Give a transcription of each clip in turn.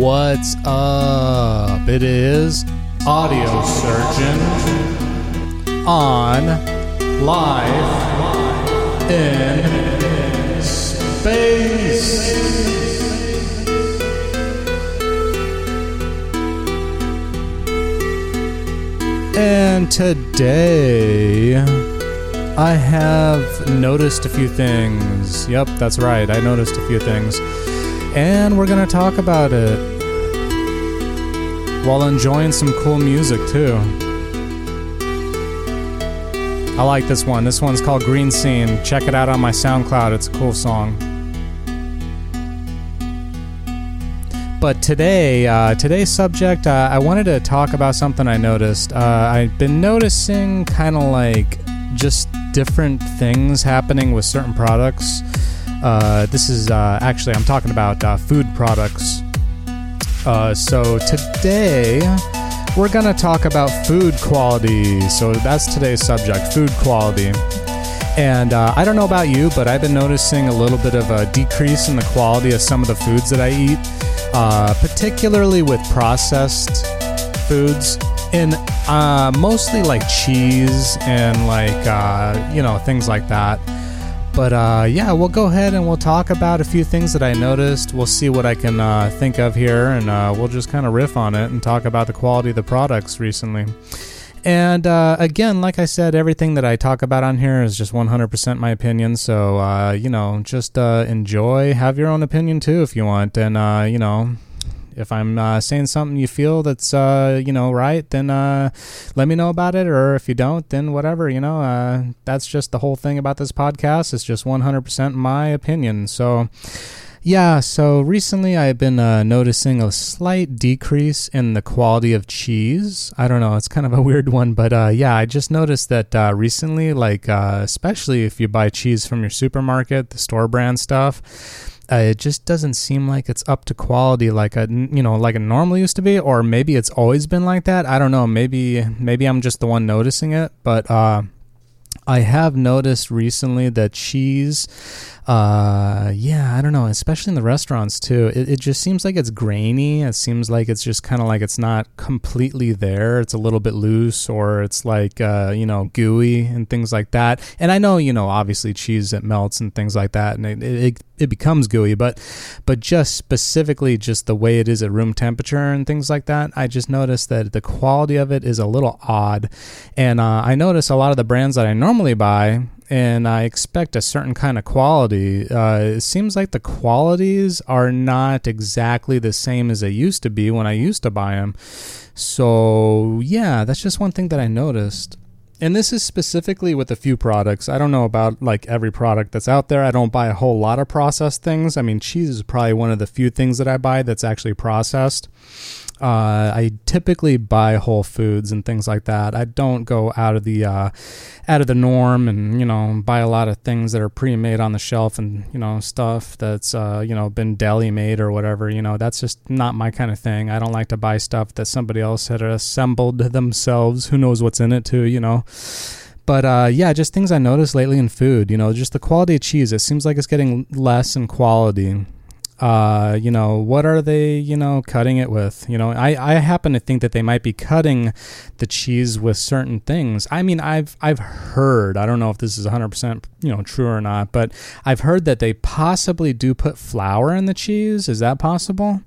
What's up? It is Audio Surgeon on Live in Space. And today, I have noticed a few things. Yep, that's right. I noticed a few things. And we're going to talk about it while enjoying some cool music, too. I like this one. This one's called Green Scene. Check it out on my SoundCloud. It's a cool song. But today, today's subject, I wanted to talk about something I noticed. I've been noticing kind of like just different things happening with certain products. This is actually, I'm talking about food products. So today, we're going to talk about food quality. So that's today's subject, food quality. And I don't know about you, but I've been noticing a little bit of a decrease in the quality of some of the foods that I eat. Particularly with processed foods and mostly like cheese and like, things like that. But yeah, we'll go ahead and we'll talk about a few things that I noticed. We'll see what I can think of here, and we'll just kind of riff on it and talk about the quality of the products recently. And again, like I said, everything that I talk about on here is just 100% my opinion. So, just enjoy, have your own opinion too if you want. And, if I'm saying something you feel that's, right, then let me know about it. Or if you don't, then whatever, that's just the whole thing about this podcast. It's just 100% my opinion. So, yeah, so recently I've been noticing a slight decrease in the quality of cheese. I don't know, it's kind of a weird one, but I just noticed that recently, like especially if you buy cheese from your supermarket, the store brand stuff, it just doesn't seem like it's up to quality like it normally used to be, or maybe it's always been like that. I don't know, maybe I'm just the one noticing it, but I have noticed recently that cheese, I don't know, especially in the restaurants too, it just seems like it's grainy. It seems like it's just kind of like it's not completely there. It's a little bit loose, or it's like, gooey and things like that. And I know, obviously cheese, it melts and things like that, and it becomes gooey, but just specifically just the way it is at room temperature and things like that, I just noticed that the quality of it is a little odd. And I notice a lot of the brands that I normally buy and I expect a certain kind of quality, it seems like the qualities are not exactly the same as they used to be when I used to buy them. So yeah, that's just one thing that I noticed. And this is specifically with a few products. I don't know about like every product that's out there. I don't buy a whole lot of processed things. I mean, cheese is probably one of the few things that I buy that's actually processed. I typically buy Whole Foods and things like that. I don't go out of the norm and, buy a lot of things that are pre-made on the shelf and, stuff that's, been deli made or whatever, that's just not my kind of thing. I don't like to buy stuff that somebody else had assembled themselves. Who knows what's in it too, But just things I noticed lately in food, just the quality of cheese. It seems like it's getting less in quality. What are they, cutting it with? I happen to think that they might be cutting the cheese with certain things. I mean, I've heard, I don't know if this is 100%, true or not, but I've heard that they possibly do put flour in the cheese. Is that possible?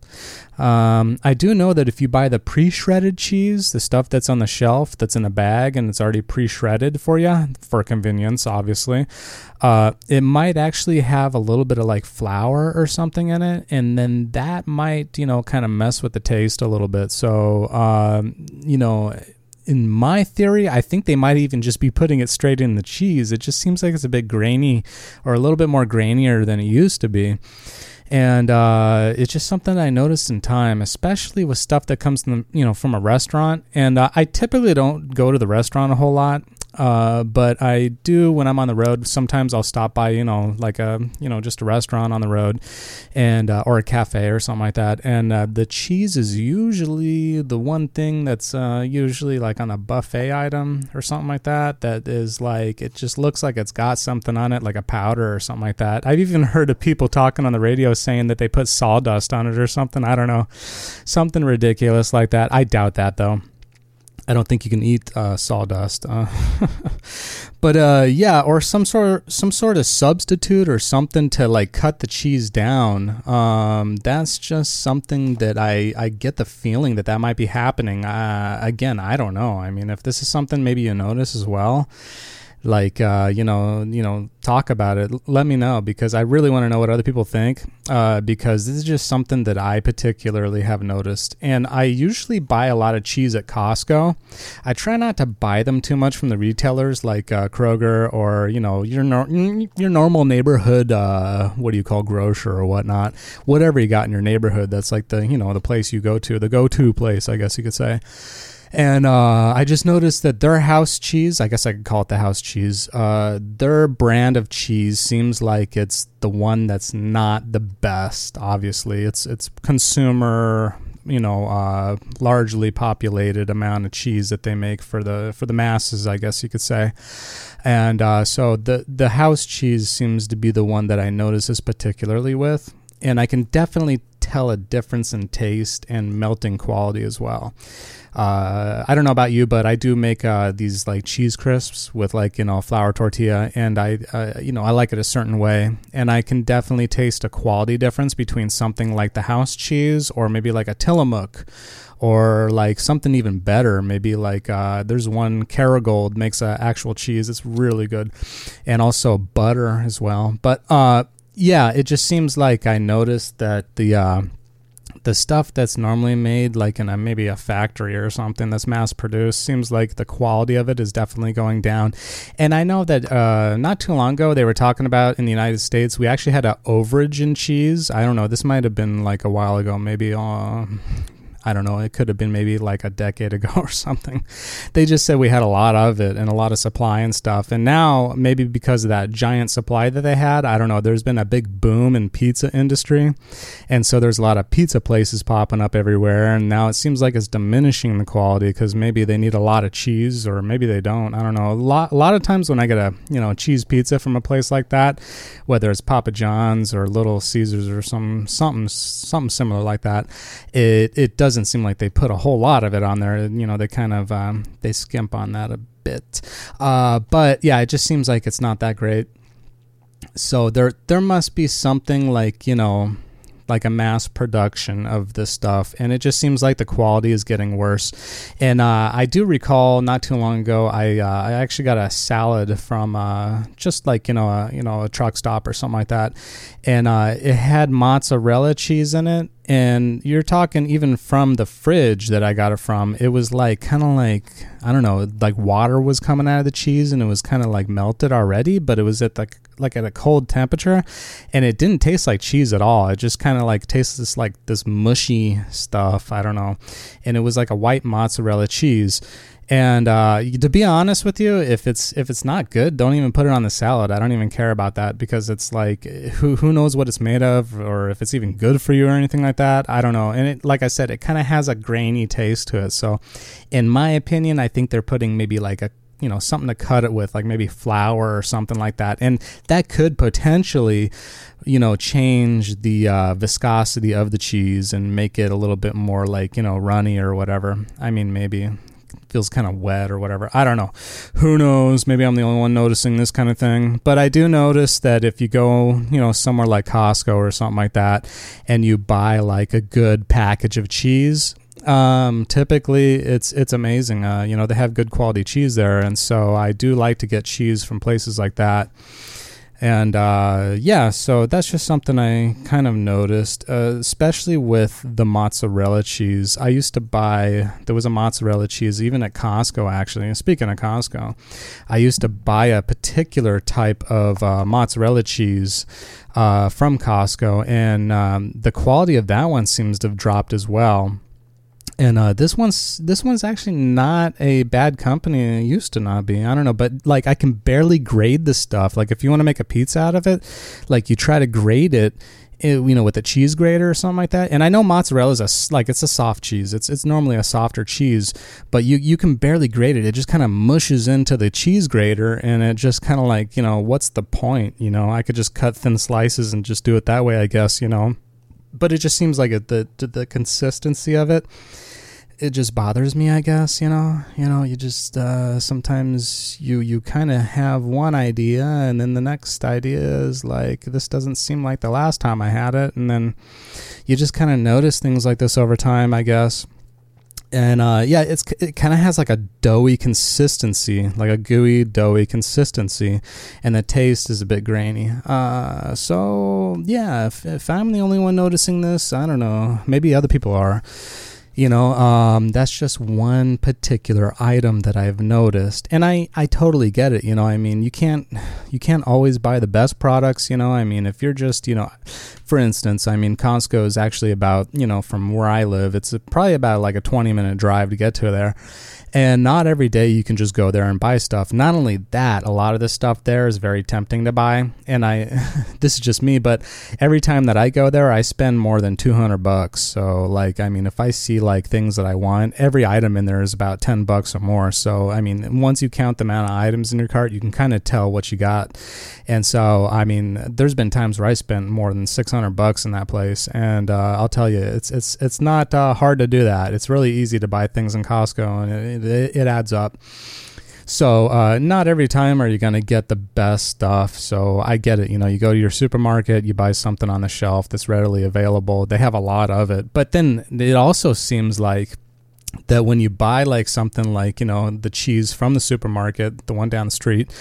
I do know that if you buy the pre-shredded cheese, the stuff that's on the shelf, that's in a bag and it's already pre-shredded for you for convenience, obviously, it might actually have a little bit of like flour or something in it. And then that might, kind of mess with the taste a little bit. So, in my theory, I think they might even just be putting it straight in the cheese. It just seems like it's a bit grainy, or a little bit more grainier than it used to be. And it's just something I noticed in time, especially with stuff that comes from, from a restaurant. And I typically don't go to the restaurant a whole lot. But I do, when I'm on the road, sometimes I'll stop by, just a restaurant on the road and, or a cafe or something like that. And, the cheese is usually the one thing that's, usually like on a buffet item or something like that. That is like, it just looks like it's got something on it, like a powder or something like that. I've even heard of people talking on the radio saying that they put sawdust on it or something. I don't know. Something ridiculous like that. I doubt that though. I don't think you can eat sawdust, but yeah, or some sort of substitute or something to like cut the cheese down. That's just something that I get the feeling that might be happening. Again, I don't know. I mean, if this is something maybe you notice as well, like talk about it. Let me know because I really want to know what other people think. Because this is just something that I particularly have noticed, and I usually buy a lot of cheese at Costco. I try not to buy them too much from the retailers like Kroger or your normal neighborhood grocer or whatnot, whatever you got in your neighborhood. That's like the the place you go to, the go-to place, I guess you could say. And I just noticed that their house cheese, I guess I could call it the house cheese, their brand of cheese seems like it's the one that's not the best, obviously. It's consumer, largely populated amount of cheese that they make for the masses, I guess you could say. And so the house cheese seems to be the one that I notice this particularly with. And I can definitely tell a difference in taste and melting quality as well. I don't know about you, but I do make these like cheese crisps with like flour tortilla, and I like it a certain way, and I can definitely taste a quality difference between something like the house cheese or maybe like a Tillamook or like something even better. Maybe like there's one, Caragold makes an actual cheese. It's really good, and also butter as well. But yeah, it just seems like I noticed that the stuff that's normally made like in maybe a factory or something that's mass produced seems like the quality of it is definitely going down. And I know that not too long ago they were talking about in the United States, we actually had an overage in cheese. I don't know. This might have been like a while ago, maybe I don't know. It could have been maybe like a decade ago or something. They just said we had a lot of it and a lot of supply and stuff. And now maybe because of that giant supply that they had, I don't know, there's been a big boom in pizza industry. And so there's a lot of pizza places popping up everywhere. And now it seems like it's diminishing the quality because maybe they need a lot of cheese or maybe they don't. I don't know. A lot of times when I get a, cheese pizza from a place like that, whether it's Papa John's or Little Caesars or something similar like that, it doesn't seem like they put a whole lot of it on there. They kind of they skimp on that a bit, but yeah, it just seems like it's not that great. So there must be something like like a mass production of this stuff, and it just seems like the quality is getting worse. And I do recall not too long ago I actually got a salad from just like a truck stop or something like that, and it had mozzarella cheese in it. And you're talking even from the fridge that I got it from, it was like kind of like, I don't know, like water was coming out of the cheese and it was kind of like melted already, but it was at at a cold temperature, and it didn't taste like cheese at all. It just kind of like tastes this mushy stuff. I don't know. And it was like a white mozzarella cheese. And to be honest with you, if it's not good, don't even put it on the salad. I don't even care about that because it's like who knows what it's made of or if it's even good for you or anything like that. I don't know. And it, like I said, it kind of has a grainy taste to it. So in my opinion, I think they're putting maybe like a something to cut it with, like maybe flour or something like that. And that could potentially, change the viscosity of the cheese and make it a little bit more like, runny or whatever. I mean, maybe feels kind of wet or whatever. I don't know. Who knows? Maybe I'm the only one noticing this kind of thing. But I do notice that if you go, somewhere like Costco or something like that, and you buy like a good package of cheese, typically it's amazing. They have good quality cheese there. And so I do like to get cheese from places like that. And yeah, so that's just something I kind of noticed, especially with the mozzarella cheese. I used to buy, there was a mozzarella cheese even at Costco, actually. And speaking of Costco, I used to buy a particular type of mozzarella cheese from Costco, and the quality of that one seems to have dropped as well. And this one's actually not a bad company. It used to not be. I don't know, but like I can barely grade the stuff. Like if you want to make a pizza out of it, like you try to grade it, you know, with a cheese grater or something like that. And I know mozzarella is it's a soft cheese. It's normally a softer cheese, but you can barely grate it. It just kind of mushes into the cheese grater, and it just kind of like, you know, what's the point? You know, I could just cut thin slices and just do it that way, I guess, you know. But it just seems like the consistency of it just bothers me, I guess, you know. You know, you just sometimes you kind of have one idea, and then the next idea is like, this doesn't seem like the last time I had it. And then you just kind of notice things like this over time, I guess. And it kind of has like a doughy consistency, like a gooey, doughy consistency, and the taste is a bit grainy. So yeah, if I'm the only one noticing this, I don't know. Maybe other people are. You know, that's just one particular item that I've noticed, and I totally get it. You know, I mean, you can't always buy the best products. You know, I mean, if you're just, you know, for instance, I mean, Costco is actually about, you know, from where I live, it's probably about like a 20-minute drive to get to there. And not every day you can just go there and buy stuff. Not only that, a lot of this stuff there is very tempting to buy. And this is just me, but every time that I go there, I spend more than $200. So like, I mean, if I see like things that I want, every item in there is about $10 or more. So, I mean, once you count the amount of items in your cart, you can kind of tell what you got. And so, I mean, there's been times where I spent more than $600 in that place. And I'll tell you, it's not hard to do that. It's really easy to buy things in Costco, and it adds up. So not every time are you going to get the best stuff. So I get it. You know, you go to your supermarket, you buy something on the shelf that's readily available. They have a lot of it. But then it also seems like that when you buy like something like, you know, the cheese from the supermarket, the one down the street,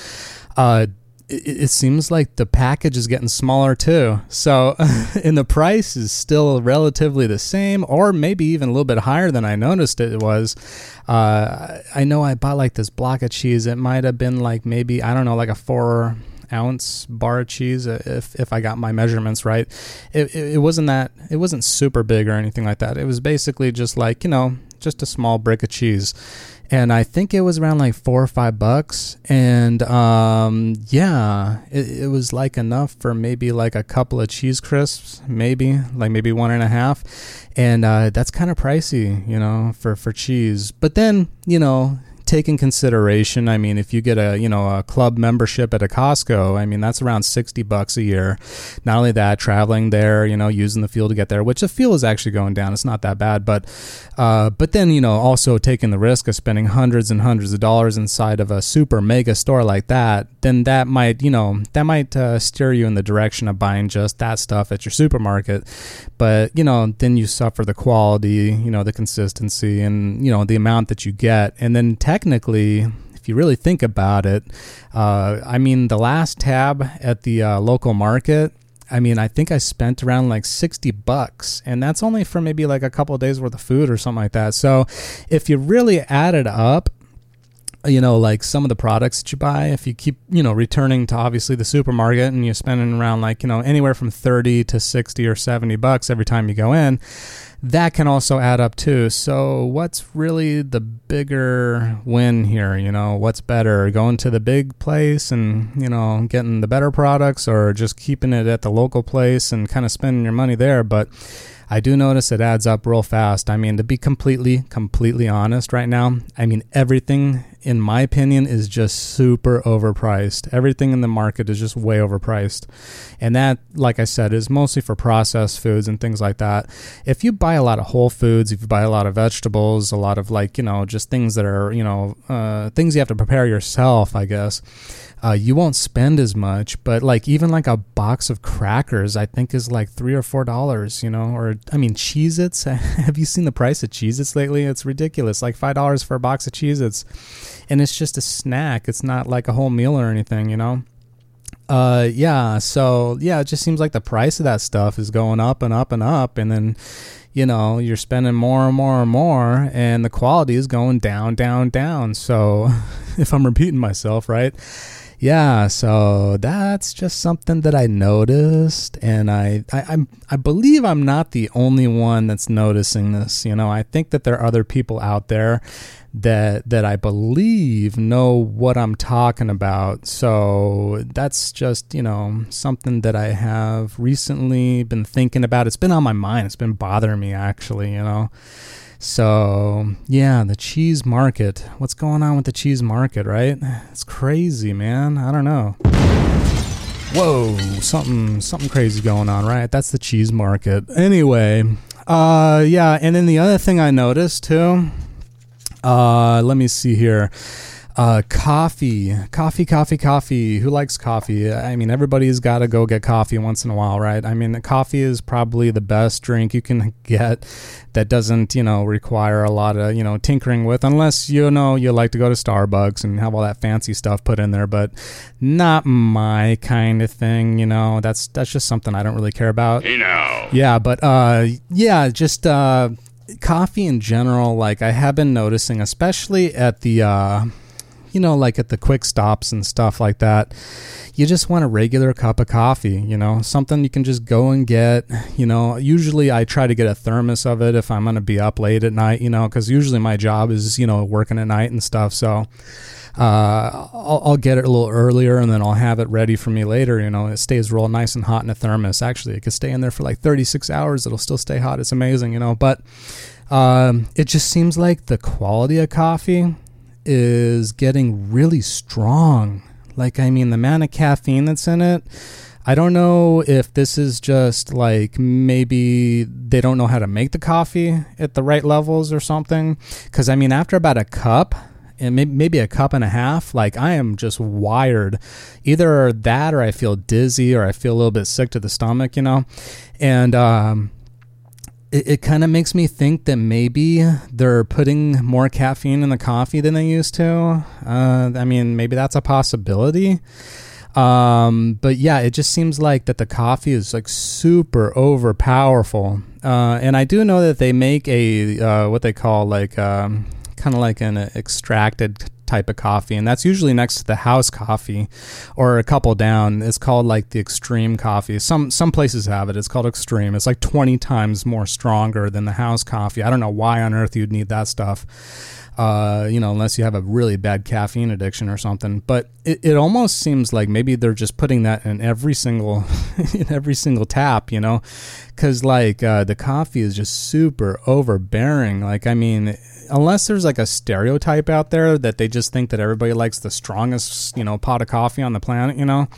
it seems like the package is getting smaller too. So, and the price is still relatively the same, or maybe even a little bit higher than I noticed it was. I know I bought like this block of cheese. It might have been like maybe, I don't know, like a 4-ounce bar of cheese, if I got my measurements right. It wasn't super big or anything like that. It was basically just like, you know, just a small brick of cheese. And I think it was around like $4 or $5. And it was like enough for maybe like a couple of cheese crisps, maybe 1.5. And that's kind of pricey, you know, for cheese. But then, you know, take in consideration, I mean, if you get a club membership at a Costco, I mean, that's around $60 a year. Not only that, traveling there, you know, using the fuel to get there, which the fuel is actually going down. It's not that bad. But then, you know, also taking the risk of spending hundreds and hundreds of dollars inside of a super mega store like that, then that might steer you in the direction of buying just that stuff at your supermarket. But, you know, then you suffer the quality, you know, the consistency, and, you know, the amount that you get. And then technically, if you really think about it, I mean, the last tab at the local market, I mean, I think I spent around like $60, and that's only for maybe like a couple of days worth of food or something like that. So if you really add it up, you know, like some of the products that you buy, if you keep, you know, returning to obviously the supermarket, and you're spending around like, you know, anywhere from $30 to $60 or $70 every time you go in, that can also add up too. So what's really the bigger win here? You know, what's better, going to the big place and, you know, getting the better products, or just keeping it at the local place and kind of spending your money there? But I do notice it adds up real fast. I mean, to be completely honest right now, I mean, everything, in my opinion, is just super overpriced. Everything in the market is just way overpriced. And that, like I said, is mostly for processed foods and things like that. If you buy a lot of whole foods, if you buy a lot of vegetables, a lot of like, you know, just things that are, you know, things you have to prepare yourself, I guess, you won't spend as much. But like even like a box of crackers, I think is like $3 or $4, you know, or I mean, Cheez-Its. Have you seen the price of Cheez-Its lately? It's ridiculous, like $5 for a box of Cheez-Its. And it's just a snack. It's not like a whole meal or anything, you know? So, yeah, it just seems like the price of that stuff is going up and up and up. And then, you know, you're spending more and more and more, and the quality is going down, down, down. So if I'm repeating myself, right? Yeah, so that's just something that I noticed, and I believe I'm not the only one that's noticing this. You know, I think that there are other people out there that I believe know what I'm talking about. So that's just, you know, something that I have recently been thinking about. It's been on my mind. It's been bothering me, actually, you know. So, yeah, the cheese market. What's going on with the cheese market, right? It's crazy, man. I don't know. Whoa, something crazy going on, right? That's the cheese market. Anyway, yeah, and then the other thing I noticed, too, let me see here. Coffee. Who likes coffee? I mean, everybody's got to go get coffee once in a while, right? I mean, coffee is probably the best drink you can get that doesn't, you know, require a lot of, you know, tinkering with, unless, you know, you like to go to Starbucks and have all that fancy stuff put in there, but not my kind of thing, you know. That's just something I don't really care about. You know. Yeah, but just coffee in general, like I have been noticing, especially at the you know, like at the quick stops and stuff like that, you just want a regular cup of coffee, you know, something you can just go and get, you know. Usually I try to get a thermos of it if I'm going to be up late at night, you know, because usually my job is, you know, working at night and stuff. So I'll get it a little earlier and then I'll have it ready for me later. You know, it stays real nice and hot in a thermos. Actually, it could stay in there for like 36 hours. It'll still stay hot. It's amazing, you know, but it just seems like the quality of coffee is getting really strong. Like, I mean, the amount of caffeine that's in it, I don't know if this is just like maybe they don't know how to make the coffee at the right levels or something, because I mean, after about a cup and maybe a cup and a half, like I am just wired, either that or I feel dizzy or I feel a little bit sick to the stomach, you know. And it kind of makes me think that maybe they're putting more caffeine in the coffee than they used to. I mean, maybe that's a possibility. But yeah, it just seems like that the coffee is like super over powerful. And I do know that they make a what they call like kind of like an extracted type of coffee, and that's usually next to the house coffee or a couple down. It's called like the extreme coffee. Some places have it. It's called extreme. It's like 20 times more stronger than the house coffee. I don't know why on earth you'd need that stuff, you know, unless you have a really bad caffeine addiction or something. But it almost seems like maybe they're just putting that in every single tap, you know, because like the coffee is just super overbearing. Like, I mean, unless there's like a stereotype out there that they just think that everybody likes the strongest, you know, pot of coffee on the planet, you know,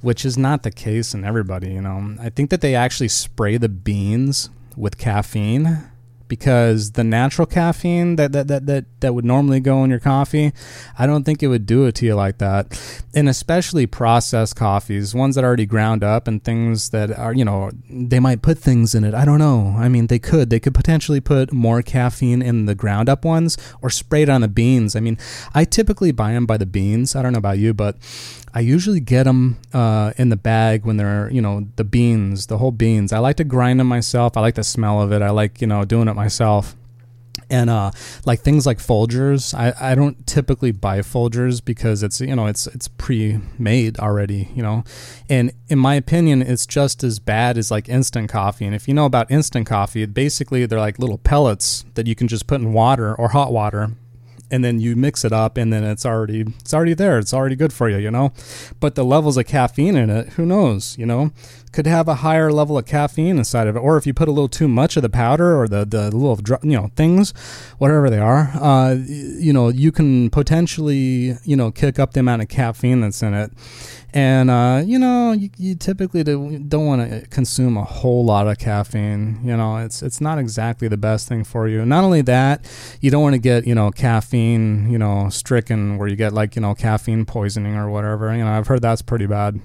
which is not the case in everybody, you know. I think that they actually spray the beans with caffeine, because the natural caffeine that would normally go in your coffee, I don't think it would do it to you like that. And especially processed coffees, ones that are already ground up and things that are, you know, they might put things in it. I don't know. I mean, they could potentially put more caffeine in the ground up ones or spray it on the beans. I mean, I typically buy them by the beans. I don't know about you, but I usually get them in the bag when they're, you know, the beans, the whole beans. I like to grind them myself. I like the smell of it. I like, you know, doing it myself. And like things like Folgers, I don't typically buy Folgers because it's, you know, it's pre-made already, you know. And in my opinion, it's just as bad as like instant coffee. And if you know about instant coffee, basically they're like little pellets that you can just put in water or hot water, and then you mix it up, and then it's already there. It's already good for you, you know. But the levels of caffeine in it, who knows, you know, could have a higher level of caffeine inside of it. Or if you put a little too much of the powder or the little, you know, things, whatever they are, you know, you can potentially, you know, kick up the amount of caffeine that's in it. And, you know, you typically don't want to consume a whole lot of caffeine. You know, it's not exactly the best thing for you. Not only that, you don't want to get, you know, caffeine, you know, stricken, where you get like, you know, caffeine poisoning or whatever. You know, I've heard that's pretty bad.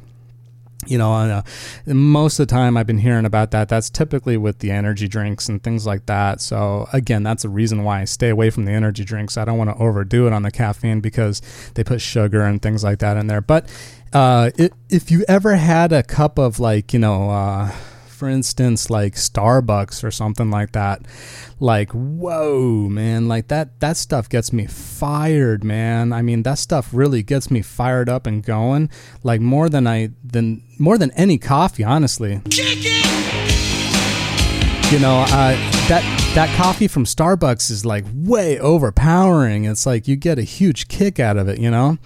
You know, and, most of the time I've been hearing about that. That's typically with the energy drinks and things like that. So, again, that's a reason why I stay away from the energy drinks. I don't want to overdo it on the caffeine because they put sugar and things like that in there. But if you ever had a cup of like, you know, for instance, like Starbucks or something like that, like, whoa, man, like that stuff gets me fired, man. I mean, that stuff really gets me fired up and going, like more than any coffee, honestly. Chicken! You know, that coffee from Starbucks is like way overpowering. It's like you get a huge kick out of it, you know?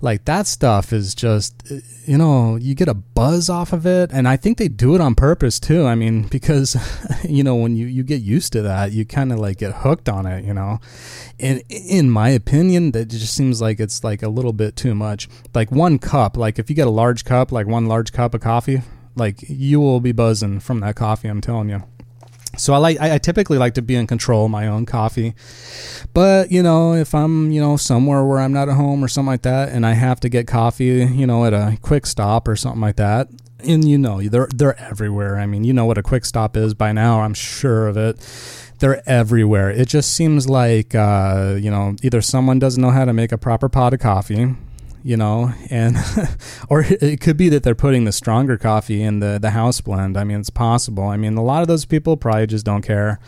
Like that stuff is just, you know, you get a buzz off of it. And I think they do it on purpose too. I mean, because, you know, when you get used to that, you kind of like get hooked on it, you know? And in my opinion, that just seems like it's like a little bit too much. Like one cup, like if you get a large cup, like one large cup of coffee, like you will be buzzing from that coffee, I'm telling you. So I typically like to be in control of my own coffee, but you know, if I'm, you know, somewhere where I'm not at home or something like that, and I have to get coffee, you know, at a quick stop or something like that, and you know, they're everywhere. I mean, you know what a quick stop is by now, I'm sure of it. They're everywhere. It just seems like, you know, either someone doesn't know how to make a proper pot of coffee, you know, and or it could be that they're putting the stronger coffee in the house blend. I mean, it's possible. I mean, a lot of those people probably just don't care.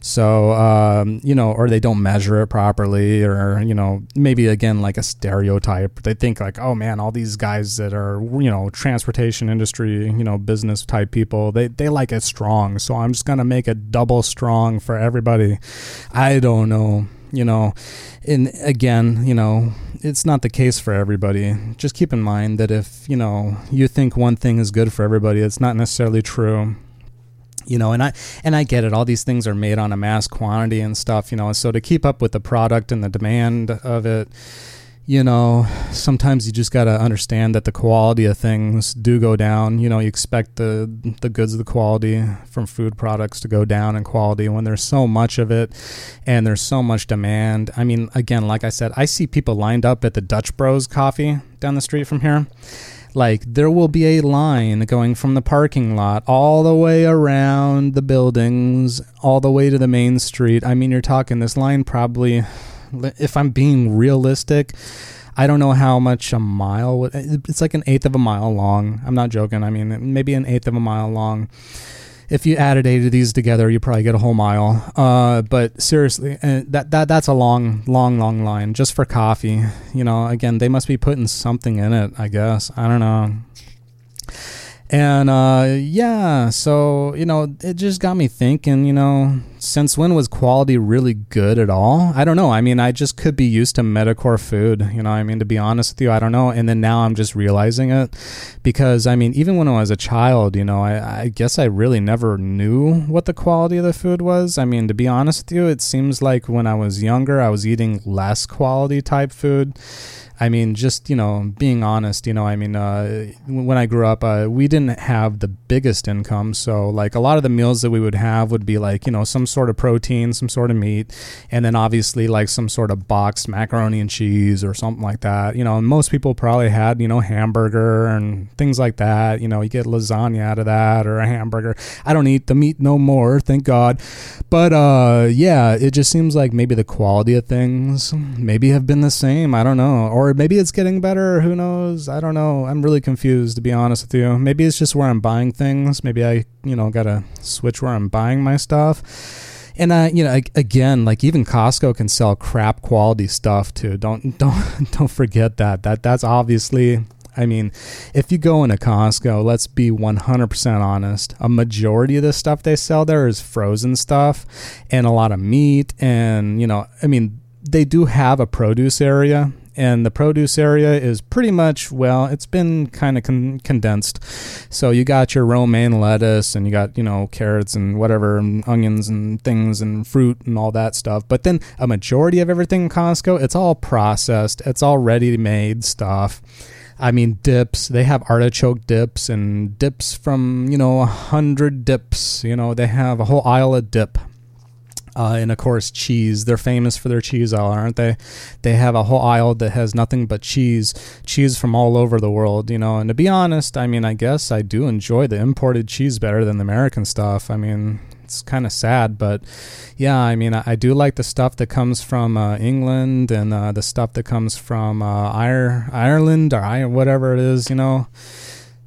So, you know, or they don't measure it properly, or, you know, maybe again, like a stereotype. They think like, oh man, all these guys that are, you know, transportation industry, you know, business type people, they like it strong. So I'm just going to make it double strong for everybody. I don't know. You know, and again, you know, it's not the case for everybody. Just keep in mind that if, you know, you think one thing is good for everybody, it's not necessarily true. You know, and I get it. All these things are made on a mass quantity and stuff, you know, and so to keep up with the product and the demand of it, you know, sometimes you just got to understand that the quality of things do go down. You know, you expect the goods of the quality from food products to go down in quality when there's so much of it and there's so much demand. I mean, again, like I said, I see people lined up at the Dutch Bros coffee down the street from here. Like there will be a line going from the parking lot all the way around the buildings, all the way to the main street. I mean, you're talking this line probably... If I'm being realistic, I don't know how much a mile would, it's like an eighth of a mile long. I'm not joking. I mean, maybe an eighth of a mile long. If you added eight of these together, you probably get a whole mile. But seriously, that's a long, long, long line just for coffee. You know, again, they must be putting something in it, I guess. I don't know. And, yeah, so, you know, it just got me thinking, you know, since when was quality really good at all? I don't know. I mean, I just could be used to metalcore food, you know, I mean, to be honest with you, I don't know. And then now I'm just realizing it because, I mean, even when I was a child, you know, I guess I really never knew what the quality of the food was. I mean, to be honest with you, it seems like when I was younger, I was eating less quality type food. I mean, just, you know, being honest, you know, I mean, when I grew up, we didn't have the biggest income. So like a lot of the meals that we would have would be like, you know, some sort of protein, some sort of meat, and then obviously like some sort of boxed macaroni and cheese or something like that. You know, and most people probably had, you know, hamburger and things like that. You know, you get lasagna out of that or a hamburger. I don't eat the meat no more, thank God. But yeah, it just seems like maybe the quality of things maybe have been the same. I don't know. Or maybe it's getting better. Who knows? I don't know. I'm really confused, to be honest with you. Maybe it's just where I'm buying things. Maybe I, you know, got to switch where I'm buying my stuff. And I, you know, again, like even Costco can sell crap quality stuff too. Don't forget that. That's obviously, I mean, if you go into Costco, let's be 100% honest. A majority of the stuff they sell there is frozen stuff and a lot of meat. And, you know, I mean, they do have a produce area. And the produce area is pretty much, well, it's been kind of condensed. So you got your romaine lettuce and you got, you know, carrots and whatever and onions and things and fruit and all that stuff. But then a majority of everything in Costco, it's all processed. It's all ready-made stuff. I mean, dips, they have artichoke dips and dips from, you know, 100 dips. You know, they have a whole aisle of dip. And of course, cheese. They're famous for their cheese aisle, aren't they? They have a whole aisle that has nothing but cheese from all over the world, you know. And to be honest, I mean, I guess I do enjoy the imported cheese better than the American stuff. I mean, it's kind of sad, but yeah, I mean, I do like the stuff that comes from England and the stuff that comes from Ireland or whatever it is, you know.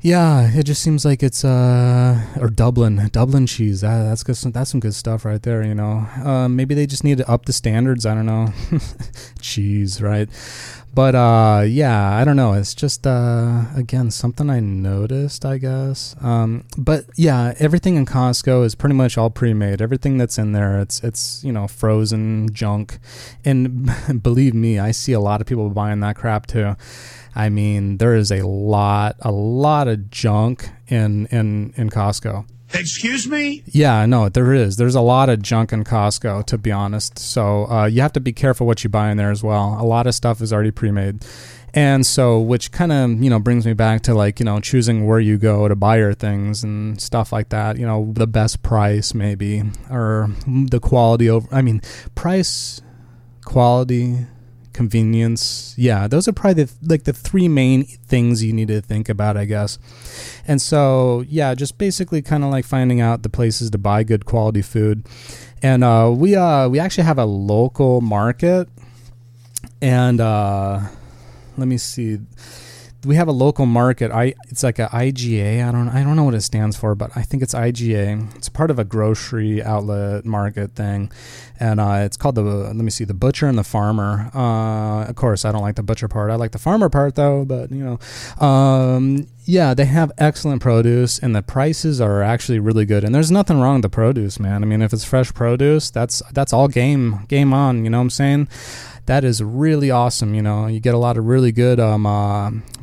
Yeah, it just seems like it's or Dublin cheese. That's good. That's some good stuff right there. You know, maybe they just need to up the standards. I don't know, cheese, right? But yeah, I don't know. It's just again something I noticed, I guess. But yeah, everything in Costco is pretty much all pre-made. Everything that's in there, it's you know frozen junk, and believe me, I see a lot of people buying that crap too. I mean, there is a lot of junk in Costco. Excuse me? Yeah, no, there is. There's a lot of junk in Costco, to be honest. So you have to be careful what you buy in there as well. A lot of stuff is already pre-made. And so, which kind of, you know, brings me back to like, you know, choosing where you go to buy your things and stuff like that. You know, the best price maybe, or the quality over, I mean, price, quality, convenience. Yeah, those are probably the three main things you need to think about, I guess. And so, yeah, just basically kind of like finding out the places to buy good quality food. And we actually have a local market. And let me see. We have a local market. It's like an IGA. I don't know what it stands for, but I think it's IGA. It's part of a grocery outlet market thing, and it's called the Butcher and the Farmer. Of course, I don't like the butcher part. I like the farmer part though. But you know, yeah, they have excellent produce, and the prices are actually really good. And there's nothing wrong with the produce, man. I mean, if it's fresh produce, that's all game on. You know what I'm saying? That is really awesome. You know, you get a lot of really good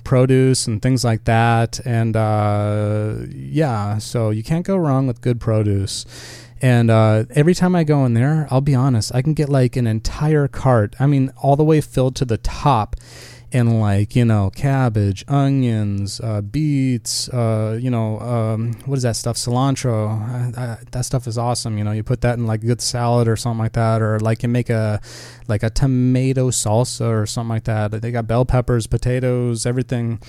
produce and things like that. And yeah, so you can't go wrong with good produce. And every time I go in there, I'll be honest, I can get like an entire cart. I mean, all the way filled to the top. And like, you know, cabbage, onions, beets, you know, what is that stuff? Cilantro. That stuff is awesome. You know, you put that in like a good salad or something like that, or like you make a tomato salsa or something like that. They got bell peppers, potatoes, everything.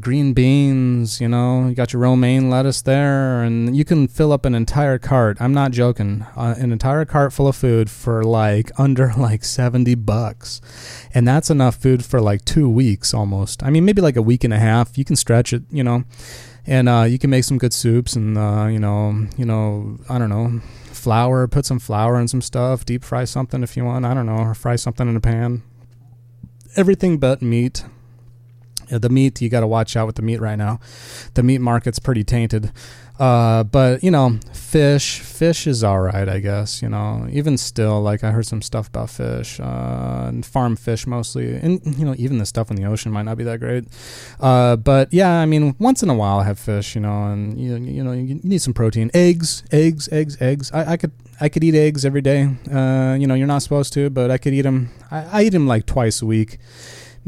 Green beans, you know, you got your romaine lettuce there, and you can fill up an entire cart. I'm not joking. An entire cart full of food for like under like $70, and that's enough food for like 2 weeks almost. I mean, maybe like a week and a half. You can stretch it, you know, and you can make some good soups, and you know, I don't know, flour. Put some flour in some stuff. Deep fry something if you want. I don't know, or fry something in a pan. Everything but meat. The meat, you got to watch out with the meat right now. The meat market's pretty tainted. But, you know, fish is all right, I guess, you know, even still, like I heard some stuff about fish, and farm fish mostly. And, you know, even the stuff in the ocean might not be that great. But yeah, I mean, once in a while I have fish, you know, and you know, you need some protein, eggs. I could eat eggs every day. You know, you're not supposed to, but I could eat them. I eat them like twice a week.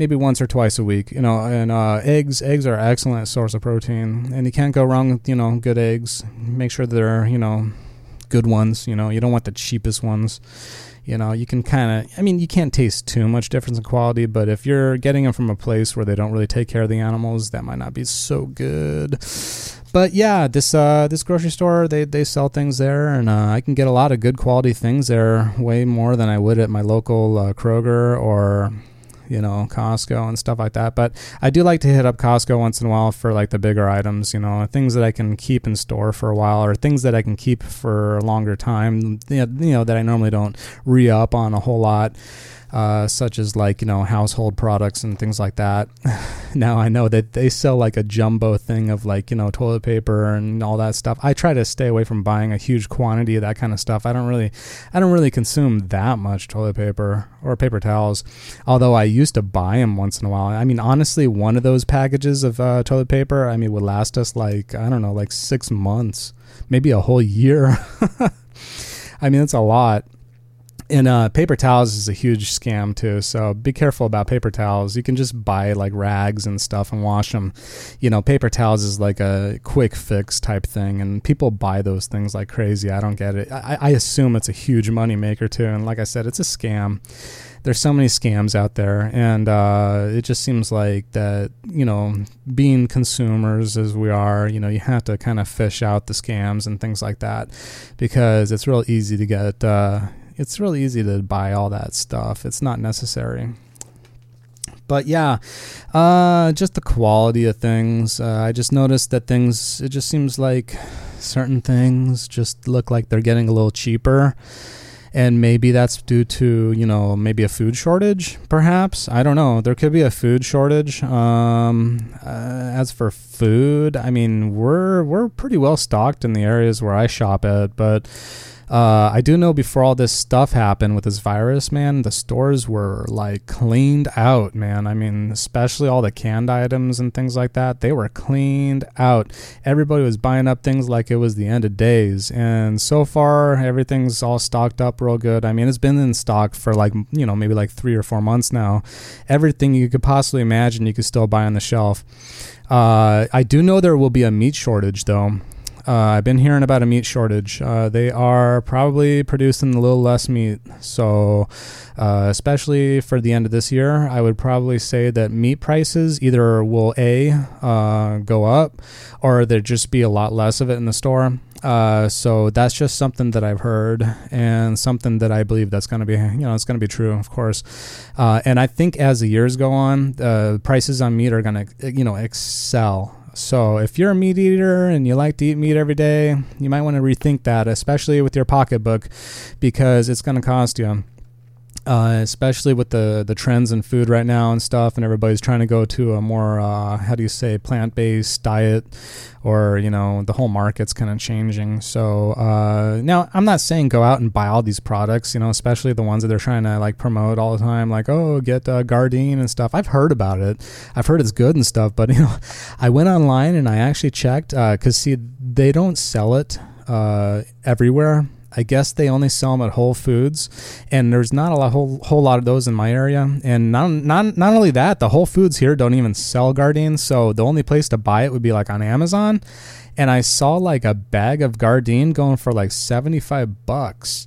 Maybe once or twice a week, you know, and eggs are an excellent source of protein, and you can't go wrong with, you know, good eggs. Make sure they're, you know, good ones, you know, you don't want the cheapest ones, you know, you can kind of, I mean, you can't taste too much difference in quality, but if you're getting them from a place where they don't really take care of the animals, that might not be so good. But yeah, this grocery store, they sell things there, and I can get a lot of good quality things there, way more than I would at my local Kroger or, you know, Costco and stuff like that. But I do like to hit up Costco once in a while for like the bigger items, you know, things that I can keep in store for a while, or things that I can keep for a longer time, you know, that I normally don't re-up on a whole lot, such as like, you know, household products and things like that. Now I know that they sell like a jumbo thing of like, you know, toilet paper and all that stuff. I try to stay away from buying a huge quantity of that kind of stuff. I don't really consume that much toilet paper or paper towels, although I used to buy them once in a while. I mean, honestly, one of those packages of toilet paper, I mean, would last us like, I don't know, like 6 months, maybe a whole year. I mean, it's a lot. And paper towels is a huge scam too, so be careful about paper towels. You can just buy like rags and stuff and wash them. You know, paper towels is like a quick fix type thing, and people buy those things like crazy. I don't get it. I assume it's a huge money maker too, and like I said, it's a scam. There's so many scams out there, and it just seems like that, you know, being consumers as we are, you know, you have to kind of fish out the scams and things like that, because it's real easy to get... It's really easy to buy all that stuff. It's not necessary. But yeah, just the quality of things. I just noticed that things, it just seems like certain things just look like they're getting a little cheaper. And maybe that's due to, you know, maybe a food shortage, perhaps. I don't know. There could be a food shortage. As for food, I mean, we're pretty well stocked in the areas where I shop at. But I do know before all this stuff happened with this virus, man, the stores were like cleaned out, man. I mean, especially all the canned items and things like that. They were cleaned out. Everybody was buying up things like it was the end of days. And so far, everything's all stocked up real good. I mean, it's been in stock for like, you know, maybe like 3 or 4 months now. Everything you could possibly imagine you could still buy on the shelf. I do know there will be a meat shortage, though. I've been hearing about a meat shortage. They are probably producing a little less meat. So especially for the end of this year, I would probably say that meat prices either will go up or there'd just be a lot less of it in the store. So that's just something that I've heard and something that I believe that's going to be, you know, it's going to be true, of course. And I think as the years go on, prices on meat are going to, you know, excel. So if you're a meat eater and you like to eat meat every day, you might want to rethink that, especially with your pocketbook, because it's going to cost you, especially with the trends in food right now and stuff. And everybody's trying to go to a more, plant-based diet, or, you know, the whole market's kind of changing. So now I'm not saying go out and buy all these products, you know, especially the ones that they're trying to like promote all the time, like, oh, get Gardein and stuff. I've heard about it. I've heard it's good and stuff. But, you know, I went online and I actually checked because, see, they don't sell it everywhere. I guess they only sell them at Whole Foods, and there's not a whole lot of those in my area. And not only that, the Whole Foods here don't even sell Gardein, so the only place to buy it would be like on Amazon. And I saw like a bag of Gardein going for like $75.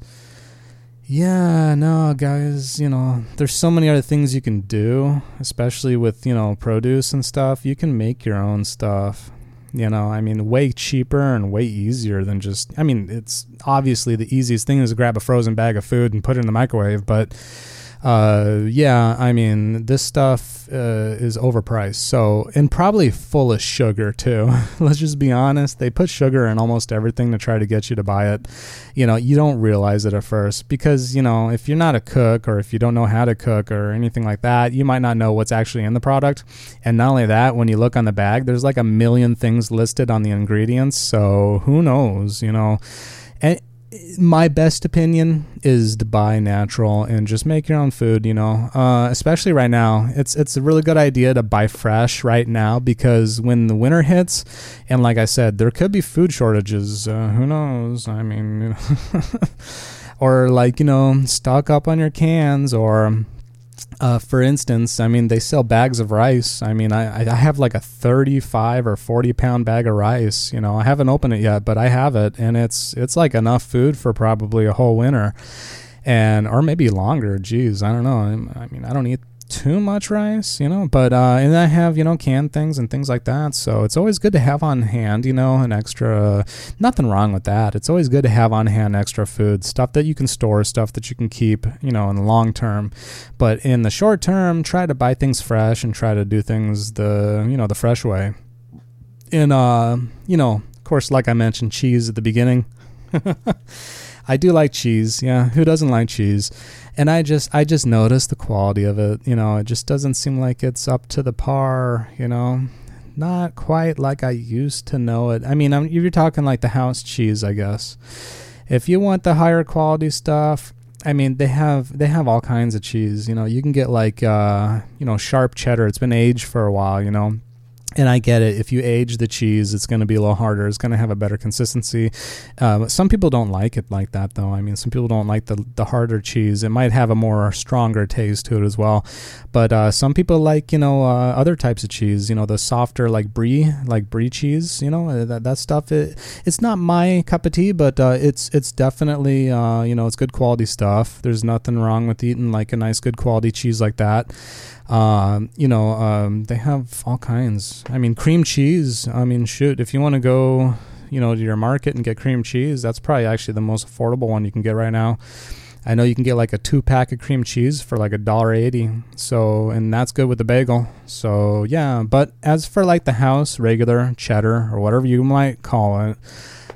Yeah, no, guys, you know, there's so many other things you can do, especially with, you know, produce and stuff. You can make your own stuff. You know, I mean, way cheaper and way easier than just, I mean, it's obviously the easiest thing is to grab a frozen bag of food and put it in the microwave. But yeah, I mean, this stuff is overpriced. So, and probably full of sugar too. Let's just be honest. They put sugar in almost everything to try to get you to buy it. You know, you don't realize it at first because, you know, if you're not a cook or if you don't know how to cook or anything like that, you might not know what's actually in the product. And not only that, when you look on the bag, there's like a million things listed on the ingredients. So who knows, you know, and my best opinion is to buy natural and just make your own food, you know, especially right now. It's a really good idea to buy fresh right now because when the winter hits, and like I said, there could be food shortages. Who knows? I mean, you know, or like, you know, stock up on your cans or... for instance, I mean, they sell bags of rice. I mean, I have like a 35 or 40 pound bag of rice. You know, I haven't opened it yet, but I have it. And it's like enough food for probably a whole winter and or maybe longer. Geez, I don't know. I mean, I don't eat too much rice, you know, but and I have, you know, canned things and things like that. So it's always good to have on hand, you know, an extra nothing wrong with that. It's always good to have on hand extra food, stuff that you can store, stuff that you can keep, you know, in the long term. But in the short term, try to buy things fresh and try to do things the, you know, the fresh way. And you know, of course, like I mentioned, cheese at the beginning. I do like cheese. Yeah. Who doesn't like cheese? And I just noticed the quality of it. You know, it just doesn't seem like it's up to the par, you know, not quite like I used to know it. I mean, you're talking like the house cheese, I guess. If you want the higher quality stuff, I mean, they have all kinds of cheese. You know, you can get like, you know, sharp cheddar. It's been aged for a while, you know. And I get it. If you age the cheese, it's going to be a little harder. It's going to have a better consistency. Some people don't like it like that, though. I mean, some people don't like the harder cheese. It might have a more stronger taste to it as well. But some people like, you know, other types of cheese. You know, the softer like brie cheese. You know, that stuff. It's not my cup of tea, but it's definitely you know, it's good quality stuff. There's nothing wrong with eating like a nice good quality cheese like that. You know, they have all kinds. I mean, cream cheese. I mean, shoot, if you want to go, you know, to your market and get cream cheese, that's probably actually the most affordable one you can get right now. I know you can get like a 2-pack of cream cheese for like $1.80. So, and that's good with the bagel. So yeah, but as for like the house, regular cheddar or whatever you might call it,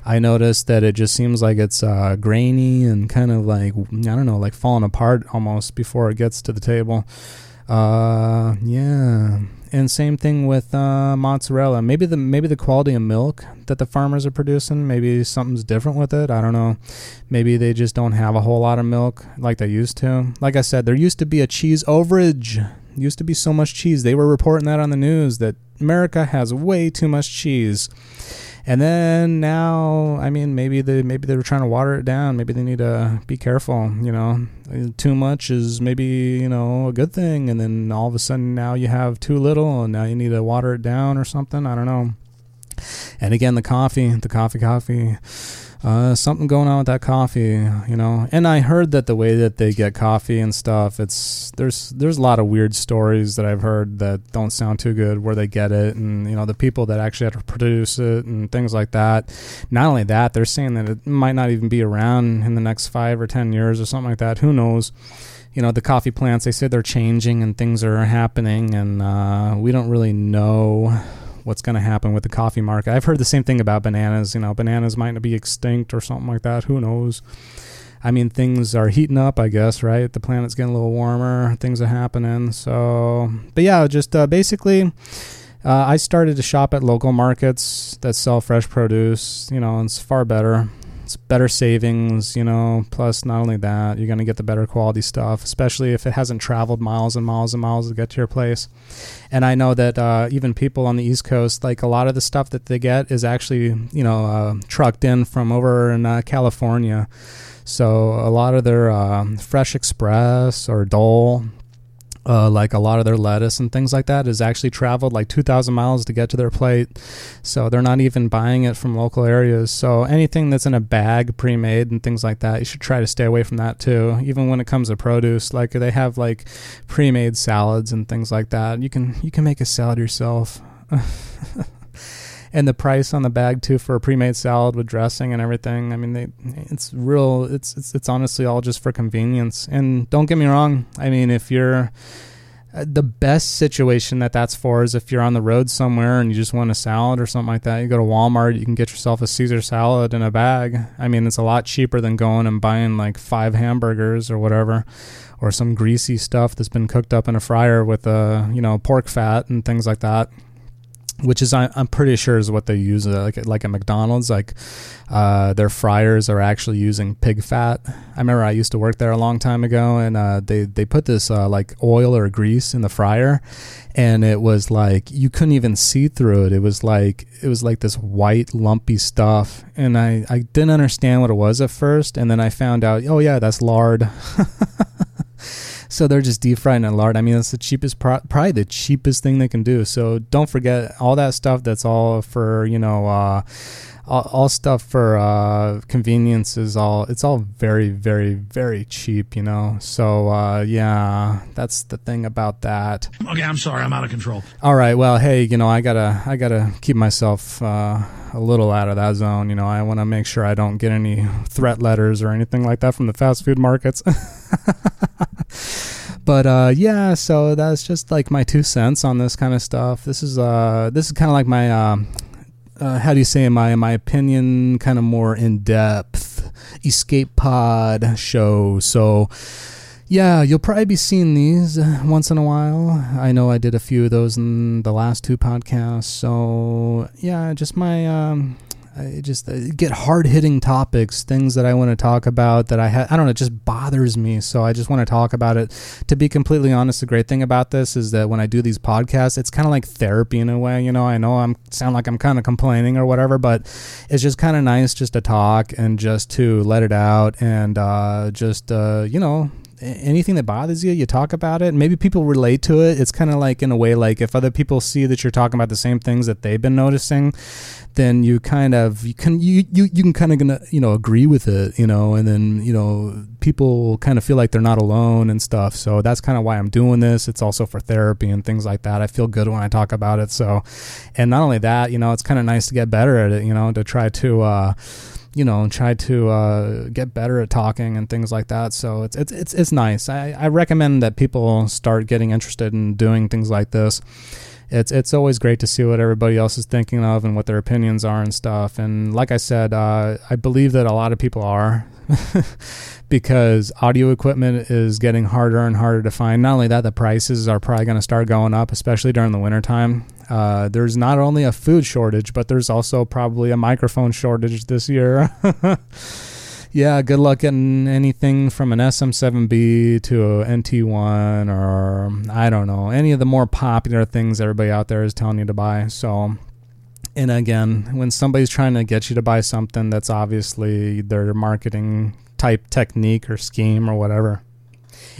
I noticed that it just seems like it's grainy and kind of like, I don't know, like falling apart almost before it gets to the table. Yeah. And same thing with mozzarella. Maybe the quality of milk that the farmers are producing, maybe something's different with it. I don't know. Maybe they just don't have a whole lot of milk like they used to. Like I said, there used to be a cheese overage. Used to be so much cheese. They were reporting that on the news that America has way too much cheese. And then now, I mean, maybe they were trying to water it down. Maybe they need to be careful, you know. Too much is maybe, you know, a good thing. And then all of a sudden now you have too little and now you need to water it down or something. I don't know. And again, the coffee. Something going on with that coffee, you know. And I heard that the way that they get coffee and stuff, it's there's a lot of weird stories that I've heard that don't sound too good where they get it, and you know the people that actually have to produce it and things like that. Not only that, they're saying that it might not even be around in the next 5 or 10 years or something like that. Who knows? You know, the coffee plants, they say they're changing and things are happening, and we don't really know what's going to happen with the coffee market. I've heard the same thing about bananas. You know, bananas might be extinct or something like that. Who knows? I mean, things are heating up, I guess, right? The planet's getting a little warmer. Things are happening. So, but yeah, just basically, I started to shop at local markets that sell fresh produce, you know, and it's far better. It's better savings, you know, plus not only that, you're going to get the better quality stuff, especially if it hasn't traveled miles and miles and miles to get to your place. And I know that even people on the East Coast, like a lot of the stuff that they get is actually, you know, trucked in from over in California. So a lot of their Fresh Express or Dole, like a lot of their lettuce and things like that is actually traveled like 2,000 miles to get to their plate. So they're not even buying it from local areas. So anything that's in a bag pre-made and things like that, you should try to stay away from that too. Even when it comes to produce, like they have like pre-made salads and things like that. You can make a salad yourself. And the price on the bag too for a pre-made salad with dressing and everything. I mean, it's honestly all just for convenience. And don't get me wrong. I mean, if you're the best situation that's for is if you're on the road somewhere and you just want a salad or something like that, you go to Walmart, you can get yourself a Caesar salad in a bag. I mean, it's a lot cheaper than going and buying like 5 hamburgers or whatever, or some greasy stuff that's been cooked up in a fryer with you know, pork fat and things like that. Which is, I'm pretty sure, is what they use, like at McDonald's. Like their fryers are actually using pig fat. I remember I used to work there a long time ago, and they put this like oil or grease in the fryer, and it was like you couldn't even see through it. It was like this white lumpy stuff, and I didn't understand what it was at first, and then I found out, oh yeah, that's lard. So they're just deep frying in lard. I mean, that's the cheapest, probably the cheapest thing they can do. So don't forget all that stuff. That's all for, you know, all stuff for convenience is all. It's all very, very, very cheap, you know. So yeah, that's the thing about that. Okay, I'm sorry, I'm out of control. All right, well, hey, you know, I gotta keep myself a little out of that zone. You know, I want to make sure I don't get any threat letters or anything like that from the fast food markets. But yeah, so that's just like my 2 cents on this kind of stuff. This is kind of like my how do you say, my opinion, kind of more in depth Escape Pod show. So yeah, you'll probably be seeing these once in a while. I know I did a few of those in the last 2 podcasts. So yeah, just my get hard-hitting topics, things that I want to talk about that I don't know, it just bothers me, so I just want to talk about it. To be completely honest, the great thing about this is that when I do these podcasts, it's kind of like therapy in a way, you know. I know I'm sound like I'm kind of complaining or whatever, but it's just kind of nice just to talk and just to let it out, and just, you know, anything that bothers you, you talk about it. Maybe people relate to it. It's kind of like, in a way, like if other people see that you're talking about the same things that they've been noticing, then you can kind of you know, agree with it, you know, and then, you know, people kind of feel like they're not alone and stuff. So that's kind of why I'm doing this. It's also for therapy and things like that. I feel good when I talk about it. So, and not only that, you know, it's kind of nice to get better at it, you know, to try to, you know, and tried to get better at talking and things like that. So it's nice. I recommend that people start getting interested in doing things like this. It's always great to see what everybody else is thinking of and what their opinions are and stuff. And like I said, I believe that a lot of people are because audio equipment is getting harder and harder to find. Not only that, the prices are probably going to start going up, especially during the wintertime. There's not only a food shortage, but there's also probably a microphone shortage this year. Yeah, good luck getting anything from an SM7B to an NT1 or, I don't know, any of the more popular things everybody out there is telling you to buy. So, and again, when somebody's trying to get you to buy something, that's obviously their marketing type technique or scheme or whatever.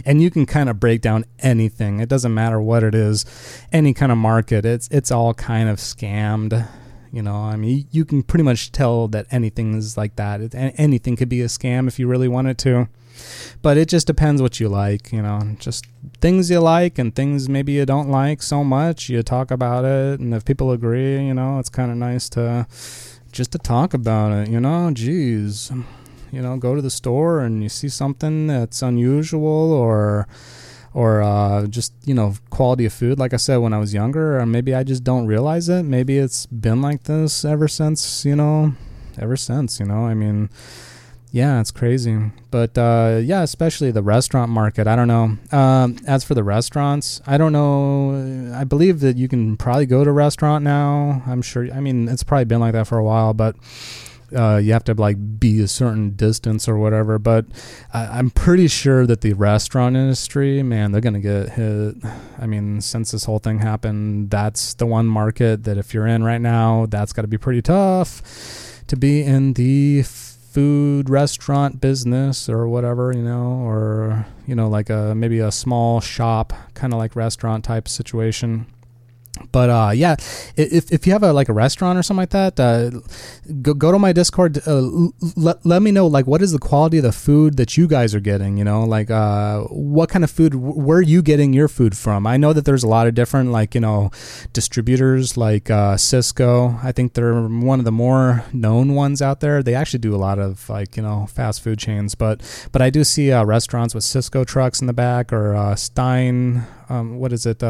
And you can kind of break down anything. It doesn't matter what it is, any kind of market. It's all kind of scammed. You know, I mean, you can pretty much tell that anything is like that. Anything could be a scam if you really wanted to. But it just depends what you like, you know, just things you like and things maybe you don't like so much. You talk about it. And if people agree, you know, it's kind of nice to just to talk about it, you know, geez, you know, go to the store and you see something that's unusual or just, you know, quality of food. Like I said, when I was younger, or maybe I just don't realize it. Maybe it's been like this ever since, you know, I mean, yeah, it's crazy. But, yeah, especially the restaurant market. I don't know. As for the restaurants, I don't know. I believe that you can probably go to a restaurant now. I'm sure. I mean, it's probably been like that for a while, but you have to like be a certain distance or whatever, but I'm pretty sure that the restaurant industry, man, they're going to get hit. I mean, since this whole thing happened, that's the one market that if you're in right now, that's got to be pretty tough to be in the food restaurant business or whatever, you know, or, you know, like maybe a small shop, kind of like restaurant type situation. But, yeah, if you have a restaurant or something like that, go to my Discord. Let me know, like, what is the quality of the food that you guys are getting? You know, like, what kind of food, where are you getting your food from? I know that there's a lot of different, like, you know, distributors like Cisco. I think they're one of the more known ones out there. They actually do a lot of, like, you know, fast food chains. But I do see restaurants with Cisco trucks in the back or Stein. What is it?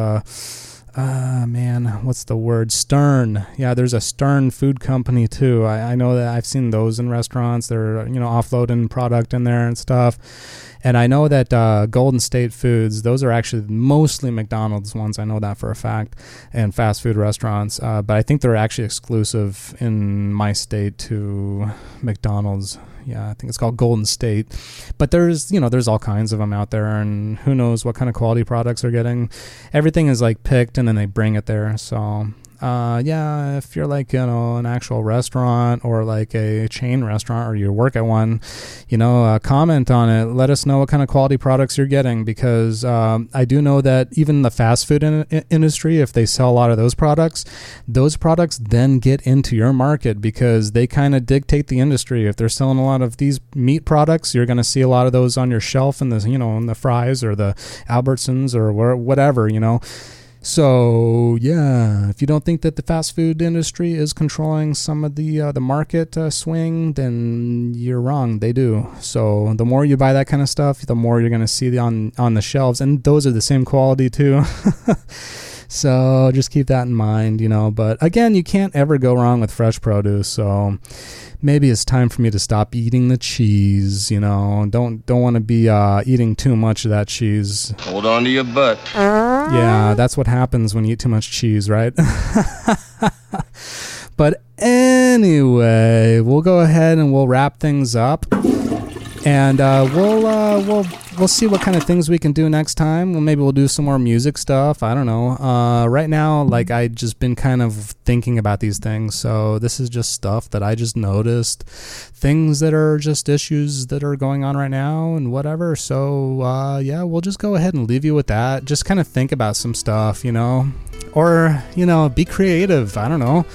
What's the word? Stern. Yeah, there's a Stern food company too. I know that I've seen those in restaurants. They're, you know, offloading product in there and stuff. And I know that Golden State Foods, those are actually mostly McDonald's ones. I know that for a fact, and fast food restaurants. But I think they're actually exclusive in my state to McDonald's. Yeah, I think it's called Golden State. But there's all kinds of them out there, and who knows what kind of quality products they're getting. Everything is like picked and then they bring it there. So, yeah, if you're like, you know, an actual restaurant or like a chain restaurant or you work at one, you know, comment on it. Let us know what kind of quality products you're getting, because I do know that even the fast food industry, if they sell a lot of those products then get into your market because they kind of dictate the industry. If they're selling a lot of these meat products, you're going to see a lot of those on your shelf in the, you know, in the fries or the Albertsons or whatever, you know. So, yeah, if you don't think that the fast food industry is controlling some of the market swing, then you're wrong. They do. So the more you buy that kind of stuff, the more you're going to see on the shelves. And those are the same quality, too. So just keep that in mind, you know. But, again, you can't ever go wrong with fresh produce. So maybe it's time for me to stop eating the cheese, you know. Don't want to be eating too much of that cheese. Hold on to your butt. Yeah, that's what happens when you eat too much cheese, right? But anyway, we'll go ahead and we'll wrap things up. And we'll see what kind of things we can do next time. Well, maybe we'll do some more music stuff. I don't know. Right now, like, I just been kind of thinking about these things. So this is just stuff that I just noticed, things that are just issues that are going on right now and whatever. So, yeah, we'll just go ahead and leave you with that. Just kind of think about some stuff, you know, or, you know, be creative. I don't know.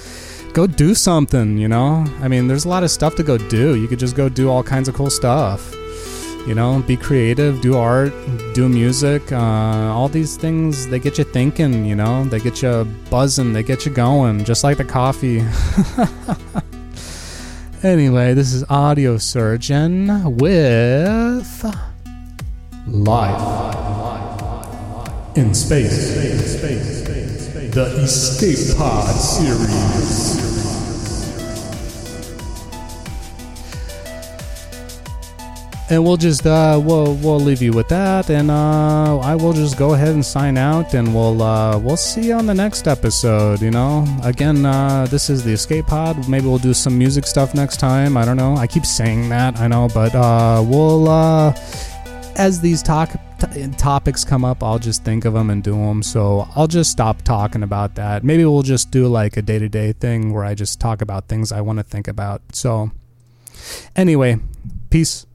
Go do something, you know? I mean, there's a lot of stuff to go do. You could just go do all kinds of cool stuff. You know, be creative, do art, do music. All these things, they get you thinking, you know? They get you buzzing, they get you going, just like the coffee. Anyway, this is Audio Surgeon with Live in Space, the Escape Pod series. And we'll just, we'll leave you with that, and I will just go ahead and sign out, and we'll see you on the next episode, you know? Again, this is the Escape Pod. Maybe we'll do some music stuff next time. I don't know. I keep saying that, I know, but we'll, as these topics come up, I'll just think of them and do them, so I'll just stop talking about that. Maybe we'll just do, like, a day-to-day thing where I just talk about things I want to think about. So, anyway, peace.